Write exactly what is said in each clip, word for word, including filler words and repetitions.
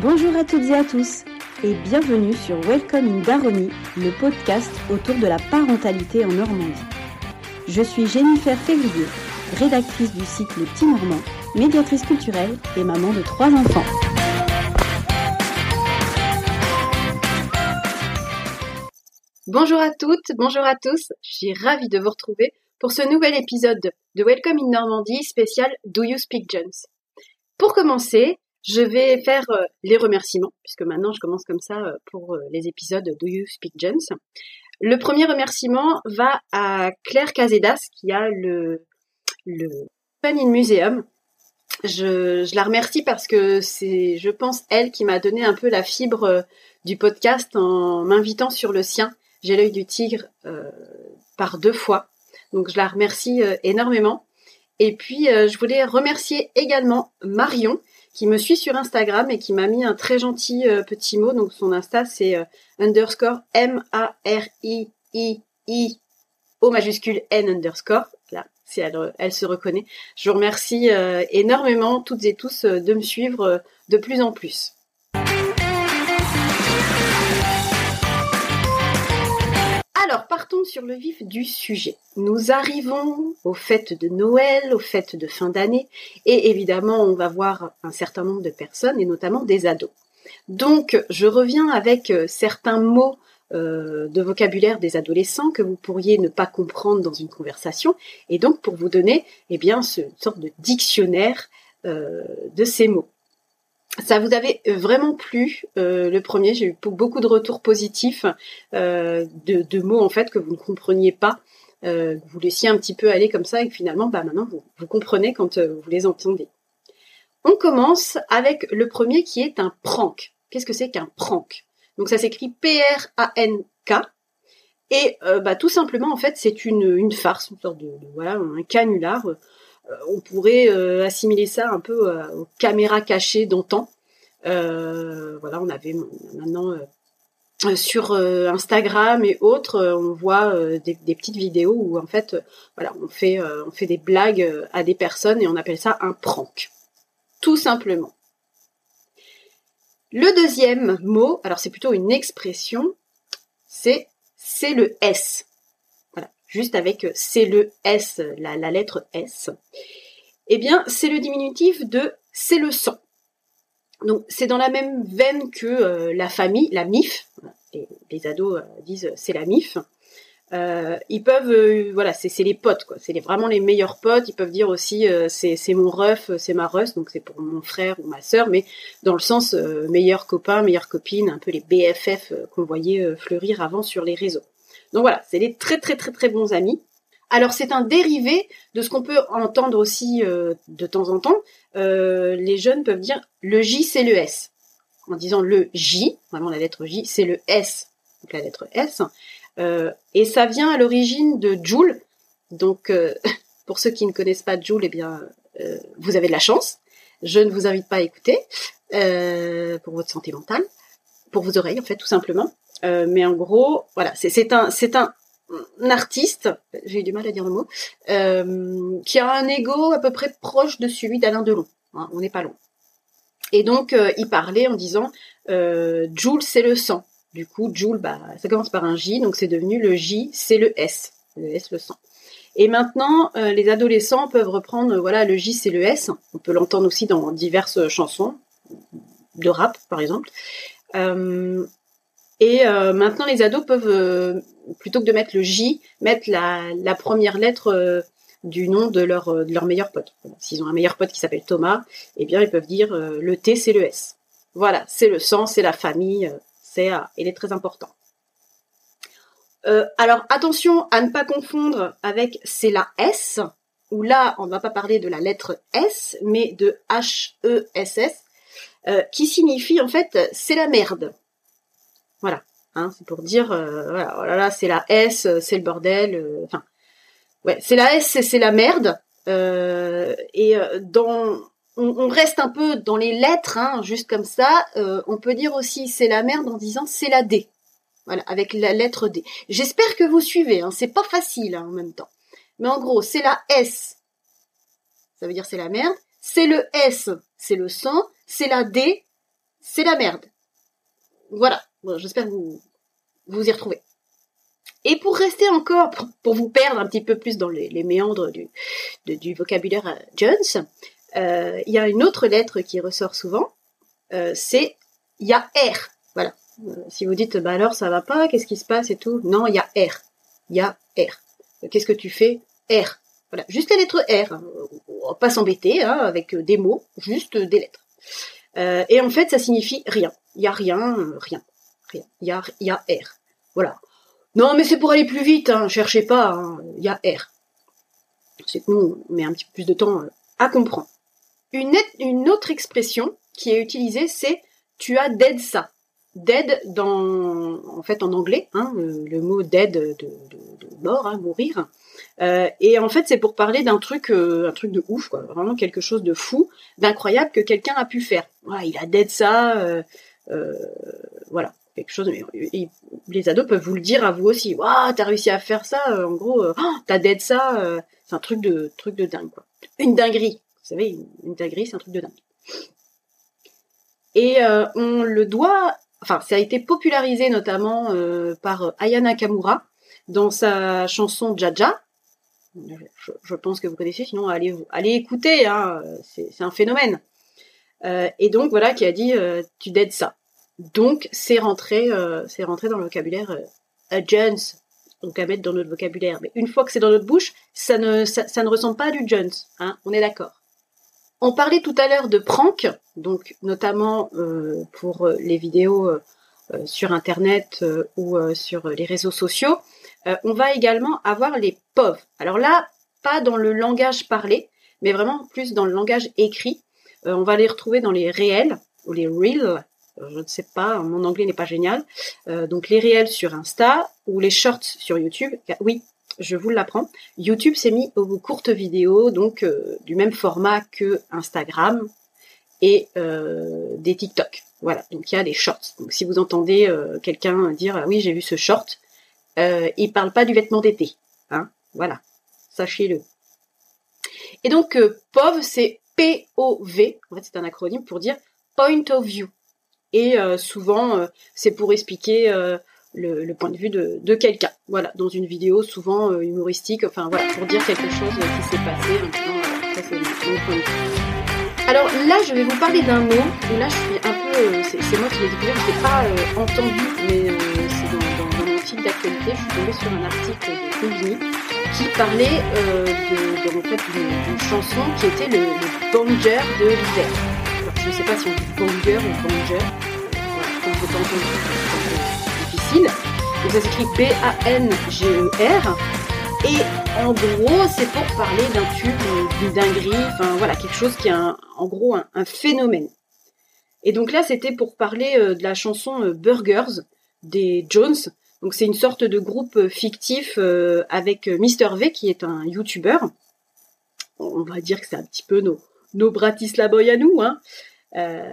Bonjour à toutes et à tous et bienvenue sur Welcome in Normandie, le podcast autour de la parentalité en Normandie. Je suis Jennifer Feugier, rédactrice du site Le Petit Normand, médiatrice culturelle et maman de trois enfants. Bonjour à toutes, bonjour à tous, je suis ravie de vous retrouver pour ce nouvel épisode de Welcome in Normandie spécial Do You Speak Jeun's. Pour commencer, je vais faire euh, les remerciements, puisque maintenant je commence comme ça euh, pour euh, les épisodes Do You Speak Jeun's. Le premier remerciement va à Claire Cazedas, qui a le, le Fun in Museum. Je, je la remercie parce que c'est, je pense, elle qui m'a donné un peu la fibre euh, du podcast en m'invitant sur le sien, J'ai l'œil du tigre, euh, par deux fois. Donc je la remercie euh, énormément. Et puis, euh, je voulais remercier également Marion, qui me suit sur Instagram et qui m'a mis un très gentil euh, petit mot. Donc, son Insta, c'est euh, underscore M A R I I I au majuscule N underscore. Là, si elle, elle se reconnaît. Je vous remercie euh, énormément, toutes et tous, euh, de me suivre euh, de plus en plus. Alors, partons sur le vif du sujet. Nous arrivons aux fêtes de Noël, aux fêtes de fin d'année, et évidemment, on va voir un certain nombre de personnes, et notamment des ados. Donc, je reviens avec certains mots euh, de vocabulaire des adolescents que vous pourriez ne pas comprendre dans une conversation, et donc pour vous donner, eh bien, ce, une sorte de dictionnaire euh, de ces mots. Ça vous avait vraiment plu, euh, le premier, j'ai eu beaucoup de retours positifs, euh, de, de mots en fait que vous ne compreniez pas, euh, vous laissiez un petit peu aller comme ça et finalement, bah maintenant vous, vous comprenez quand euh, vous les entendez. On commence avec le premier qui est un prank. Qu'est-ce que c'est qu'un prank? Donc ça s'écrit P R A N K et euh, bah tout simplement en fait c'est une, une farce, une sorte de, de voilà un canular. Euh, On pourrait euh, assimiler ça un peu euh, aux caméras cachées d'antan. Euh, voilà, on avait maintenant euh, sur euh, Instagram et autres, euh, on voit euh, des, des petites vidéos où en fait, euh, voilà, on fait euh, on fait des blagues euh, à des personnes et on appelle ça un prank, tout simplement. Le deuxième mot, alors c'est plutôt une expression, c'est c'est le S. Juste avec c'est le S, la, la lettre S, eh bien, c'est le diminutif de c'est le sang. Donc, c'est dans la même veine que euh, la famille, la M I F. Et les ados euh, disent c'est la M I F. Euh, ils peuvent, euh, voilà, c'est, c'est les potes, quoi. C'est les, vraiment les meilleurs potes. Ils peuvent dire aussi euh, c'est, c'est mon ref, c'est ma ref, donc c'est pour mon frère ou ma sœur, mais dans le sens euh, meilleur copain, meilleure copine, un peu les B F F euh, qu'on voyait euh, fleurir avant sur les réseaux. Donc voilà, c'est des très très très très bons amis. Alors c'est un dérivé de ce qu'on peut entendre aussi euh, de temps en temps. Euh, les jeunes peuvent dire le J c'est le S. En disant le J, vraiment la lettre J, c'est le S, donc la lettre S. Euh, et ça vient à l'origine de Joule. Donc euh, pour ceux qui ne connaissent pas Joule, eh bien euh, vous avez de la chance. Je ne vous invite pas à écouter euh, pour votre santé mentale, pour vos oreilles en fait tout simplement. Euh, mais en gros, voilà, c'est, c'est un, c'est un, un artiste, j'ai eu du mal à dire le mot, euh, qui a un ego à peu près proche de celui d'Alain Delon. Hein, on n'est pas loin. Et donc, euh, il parlait en disant euh, Joule, c'est le sang. Du coup, Joule, bah, ça commence par un J, donc c'est devenu le J, c'est le S. Le S, le sang. Et maintenant, euh, les adolescents peuvent reprendre, voilà, le J, c'est le S. On peut l'entendre aussi dans diverses chansons, de rap, par exemple. Euh, Et euh, maintenant, les ados peuvent, euh, plutôt que de mettre le J, mettre la, la première lettre euh, du nom de leur, euh, de leur meilleur pote. Voilà. S'ils ont un meilleur pote qui s'appelle Thomas, eh bien, ils peuvent dire euh, le T, c'est le S. Voilà, c'est le sang, c'est la famille, euh, c'est euh, il est très important. Euh, alors, attention à ne pas confondre avec c'est la S, où là, on ne va pas parler de la lettre S, mais de H E S S, euh, qui signifie en fait c'est la merde. Voilà, hein, c'est pour dire, euh, voilà, oh là là, c'est la S, c'est le bordel, enfin, euh, ouais, c'est la S, c'est, c'est la merde, euh, et dans, on, on reste un peu dans les lettres, hein, juste comme ça, euh, on peut dire aussi c'est la merde en disant c'est la D, voilà, avec la lettre D. J'espère que vous suivez, hein, c'est pas facile hein, en même temps, mais en gros, c'est la S, ça veut dire c'est la merde, c'est le S, c'est le sang, c'est la D, c'est la merde. Voilà, bon, j'espère que vous vous y retrouvez. Et pour rester encore, pour, pour vous perdre un petit peu plus dans les, les méandres du, de, du vocabulaire jeun's, euh, il y a une autre lettre qui ressort souvent, euh, c'est il y a R. Voilà. Euh, si vous dites, bah alors ça va pas, qu'est-ce qui se passe et tout, non, il y a R. Il y a R. Euh, qu'est-ce que tu fais? R. Voilà, juste la lettre R. On va pas s'embêter hein, avec des mots, juste des lettres. Euh, et en fait, ça signifie rien. Il y a rien, rien, rien. Il y a, y a R. Voilà. Non, mais c'est pour aller plus vite, hein, cherchez pas, hein, y a R. C'est que nous, on met un petit peu plus de temps à comprendre. Une, une autre expression qui est utilisée, c'est « tu as dead ça ». Dead, dans, en fait, en anglais, hein, le, le mot « dead » de, de, de mort, hein, mourir. Euh, et en fait, c'est pour parler d'un truc euh, un truc de ouf, quoi, vraiment quelque chose de fou, d'incroyable que quelqu'un a pu faire. Ouais, il a dead ça, euh, euh, voilà. Quelque chose, mais les ados peuvent vous le dire à vous aussi. Waouh, t'as réussi à faire ça, euh, en gros, euh, oh, t'as dead ça, euh, c'est un truc de truc de dingue, quoi. Une dinguerie, vous savez, une, une dinguerie, c'est un truc de dingue. Et euh, on le doit, enfin, ça a été popularisé notamment euh, par Aya Nakamura dans sa chanson Jaja. Je, je pense que vous connaissez, sinon allez allez écouter, hein, c'est, c'est un phénomène. Euh, et donc voilà, qui a dit euh, tu dead ça. Donc, c'est rentré, euh, c'est rentré dans le vocabulaire euh, « jeun's », donc à mettre dans notre vocabulaire. Mais une fois que c'est dans notre bouche, ça ne, ça, ça ne ressemble pas à du « jeun's », hein, on est d'accord. On parlait tout à l'heure de prank, donc notamment euh, pour les vidéos euh, sur Internet euh, ou euh, sur les réseaux sociaux. Euh, on va également avoir les « pov ». Alors là, pas dans le langage parlé, mais vraiment plus dans le langage écrit. Euh, on va les retrouver dans les « réels » ou les « reels ». Je ne sais pas, mon anglais n'est pas génial. Euh, donc, les réels sur Insta ou les shorts sur YouTube. Oui, je vous l'apprends. YouTube s'est mis aux courtes vidéos, donc euh, du même format que Instagram et euh, des TikTok. Voilà, donc il y a des shorts. Donc, si vous entendez euh, quelqu'un dire ah, « oui, j'ai vu ce short euh, », il ne parle pas du vêtement d'été. Hein, voilà, sachez-le. Et donc, euh, P O V, c'est P O V. En fait, c'est un acronyme pour dire « point of view ». Et euh, souvent, euh, c'est pour expliquer euh, le, le point de vue de, de quelqu'un. Voilà, dans une vidéo souvent euh, humoristique, enfin voilà, pour dire quelque chose euh, qui s'est passé. Euh, ça, c'est mon point de vue. Alors là, je vais vous parler d'un mot, où là, je suis un peu... Euh, c'est, c'est moi qui l'ai découvert, je ne l'ai pas euh, entendu, mais euh, c'est dans, dans, dans mon fil d'actualité. Je suis tombée sur un article de Konbini qui parlait euh, de, de, en fait, d'une chanson qui était le, le banger de l'hiver. Je ne sais pas si on dit banger ou banger, comme je n'ai pas entendu, c'est difficile. Donc ça s'écrit B A N G E R, et en gros, c'est pour parler d'un tube, d'une dinguerie, enfin voilà, quelque chose qui est un, en gros un, un phénomène. Et donc là, c'était pour parler euh, de la chanson euh, Burgers des jeun's. Donc c'est une sorte de groupe fictif euh, avec mister V qui est un YouTuber. On va dire que c'est un petit peu nos, nos Bratisla Boys à nous, hein. Euh,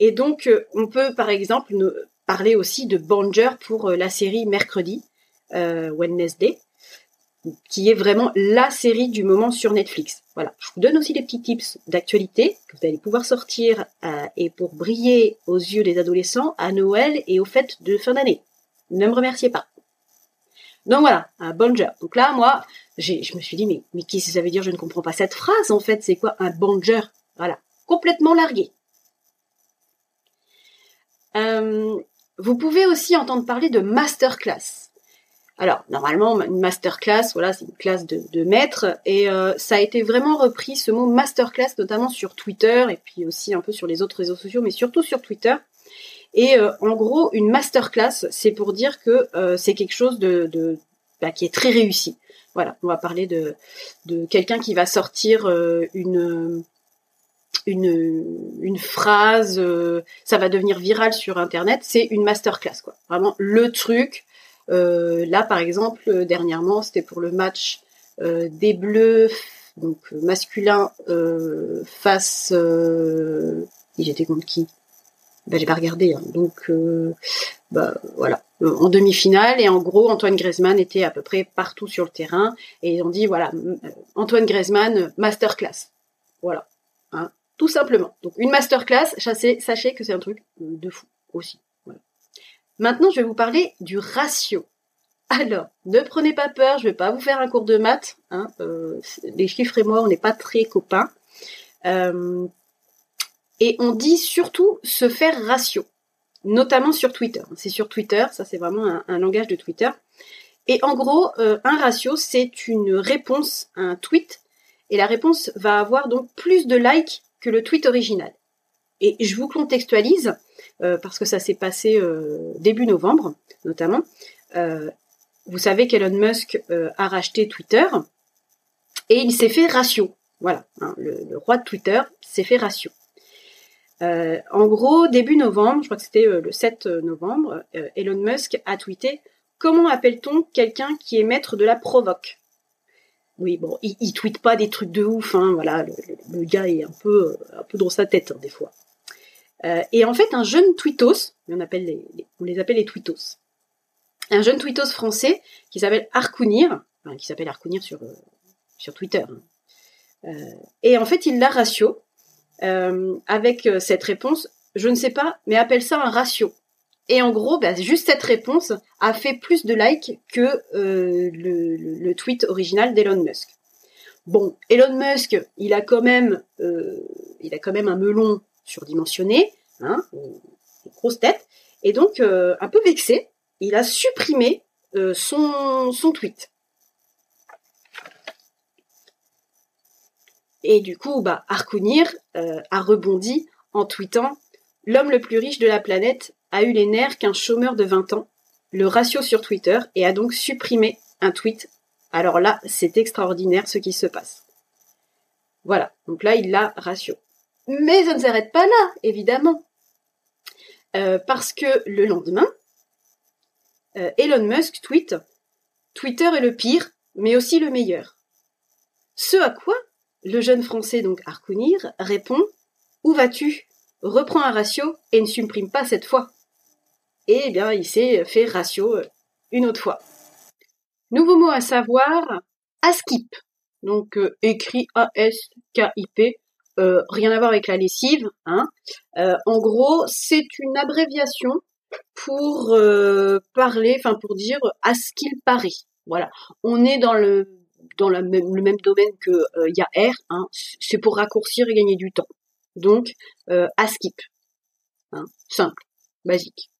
et donc, euh, on peut, par exemple, ne, parler aussi de banger pour euh, la série Mercredi, euh, Wednesday, qui est vraiment la série du moment sur Netflix. Voilà, je vous donne aussi des petits tips d'actualité que vous allez pouvoir sortir euh, et pour briller aux yeux des adolescents à Noël et aux fêtes de fin d'année. Ne me remerciez pas. Donc voilà, un banger. Donc là, moi, j'ai, je me suis dit, mais, mais qu'est-ce que ça veut dire? Je ne comprends pas cette phrase, en fait. C'est quoi un banger? Voilà, complètement largué. Euh, vous pouvez aussi entendre parler de masterclass. Alors, normalement, une masterclass, voilà, c'est une classe de, de maître, et euh, ça a été vraiment repris, ce mot masterclass, notamment sur Twitter, et puis aussi un peu sur les autres réseaux sociaux, mais surtout sur Twitter. Et euh, en gros, une masterclass, c'est pour dire que euh, c'est quelque chose de, de bah, qui est très réussi. Voilà, on va parler de, de quelqu'un qui va sortir euh, une... Une, une phrase, euh, ça va devenir viral sur Internet, c'est une masterclass, quoi. Vraiment le truc. Euh, là, par exemple, euh, dernièrement, c'était pour le match euh, des Bleus, donc masculin euh, face. Euh, j'étais contre qui? Ben, j'ai pas regardé. Hein, donc, euh, ben, voilà. En demi-finale, et en gros, Antoine Griezmann était à peu près partout sur le terrain, et ils ont dit voilà, Antoine Griezmann masterclass. Voilà. Hein. tout simplement. Donc une masterclass, sachez que c'est un truc de fou aussi. Voilà. Maintenant, je vais vous parler du ratio. Alors, ne prenez pas peur, je ne vais pas vous faire un cours de maths. Hein, euh, les chiffres et moi, on n'est pas très copains. Euh, et on dit surtout se faire ratio, notamment sur Twitter. C'est sur Twitter, ça c'est vraiment un, un langage de Twitter. Et en gros, euh, un ratio, c'est une réponse à un tweet. Et la réponse va avoir donc plus de likes que le tweet original. Et je vous contextualise, euh, parce que ça s'est passé euh, début novembre, notamment. Euh, Vous savez qu'Elon Musk euh, a racheté Twitter et il s'est fait ratio. Voilà, hein, le, le roi de Twitter s'est fait ratio. Euh, en gros, début novembre, je crois que c'était euh, le sept novembre, euh, Elon Musk a tweeté « Comment appelle-t-on quelqu'un qui est maître de la provoque ?» Oui, bon, il, il tweete pas des trucs de ouf, hein, voilà, le, le, le gars est un peu, un peu dans sa tête, hein, des fois. Euh, et en fait, un jeune tweetos, on, appelle les, les, on les appelle les tweetos, un jeune tweetos français qui s'appelle Arcounir, enfin, qui s'appelle Arcounir sur, euh, sur Twitter. Euh, et en fait, il l'a ratio euh, avec euh, cette réponse, je ne sais pas, mais appelle ça un ratio. Et en gros, bah, juste cette réponse a fait plus de likes que euh, le, le tweet original d'Elon Musk. Bon, Elon Musk, il a quand même, euh, il a quand même un melon surdimensionné, hein, une grosse tête, et donc euh, un peu vexé. Il a supprimé euh, son, son tweet. Et du coup, bah, Arcounir euh, a rebondi en tweetant « L'homme le plus riche de la planète a eu les nerfs qu'un chômeur de vingt ans, le ratio sur Twitter, et a donc supprimé un tweet. » Alors là, c'est extraordinaire ce qui se passe. Voilà, donc là, il l'a ratio. Mais ça ne s'arrête pas là, évidemment. Euh, parce que le lendemain, Elon Musk tweet « Twitter est le pire, mais aussi le meilleur ». Ce à quoi le jeune français, donc Arcounir, répond « Où vas-tu ? Reprends un ratio et ne supprime pas cette fois ». Et bien, il s'est fait ratio une autre fois. Nouveau mot à savoir, askip. Donc, euh, écrit A S K I P, euh, rien à voir avec la lessive. Hein. Euh, en gros, c'est une abréviation pour euh, parler, enfin pour dire à ce qu'il paraît. Voilà, on est dans le dans la même, le même domaine que euh, Y A R, hein. C'est pour raccourcir et gagner du temps. Donc euh, à skip, hein. Simple, basique.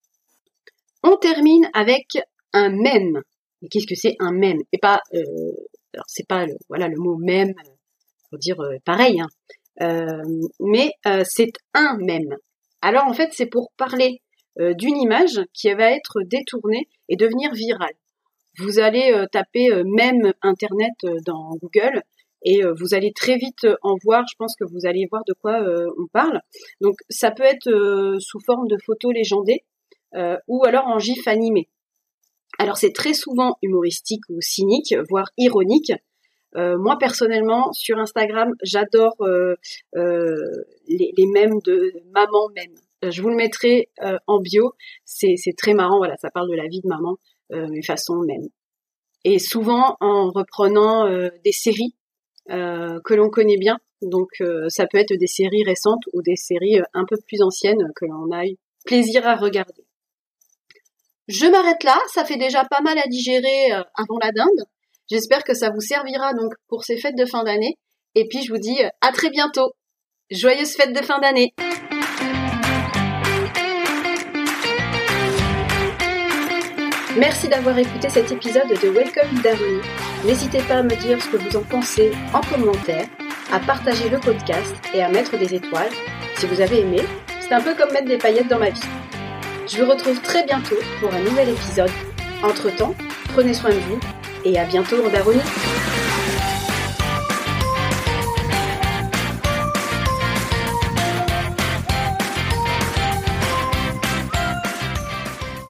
On termine avec un mème. Mais qu'est-ce que c'est un mème? Et pas, euh, alors c'est pas le, voilà le mot mème pour dire euh, pareil, hein. euh, mais euh, c'est un mème. Alors en fait c'est pour parler d'une image qui va être détournée et devenir virale. Vous allez euh, taper euh, mème internet euh, dans Google et euh, vous allez très vite euh, en voir, je pense que vous allez voir de quoi euh, on parle. Donc ça peut être euh, sous forme de photos légendées euh, ou alors en gif animé. Alors c'est très souvent humoristique ou cynique, voire ironique. Euh, moi personnellement sur Instagram, j'adore euh, euh, les, les mèmes de maman mème. Je vous le mettrai euh, en bio, c'est, c'est très marrant, voilà, ça parle de la vie de maman, euh, mais façon même. Et souvent en reprenant euh, des séries euh, que l'on connaît bien, donc euh, ça peut être des séries récentes ou des séries euh, un peu plus anciennes que l'on a eu plaisir à regarder. Je m'arrête là, ça fait déjà pas mal à digérer euh, avant la dinde. J'espère que ça vous servira donc pour ces fêtes de fin d'année. Et puis je vous dis euh, à très bientôt. Joyeuses fêtes de fin d'année. Merci d'avoir écouté cet épisode de Welcome in Normandie. N'hésitez pas à me dire ce que vous en pensez en commentaire, à partager le podcast et à mettre des étoiles si vous avez aimé. C'est un peu comme mettre des paillettes dans ma vie. Je vous retrouve très bientôt pour un nouvel épisode. Entre-temps, prenez soin de vous et à bientôt en Normandie.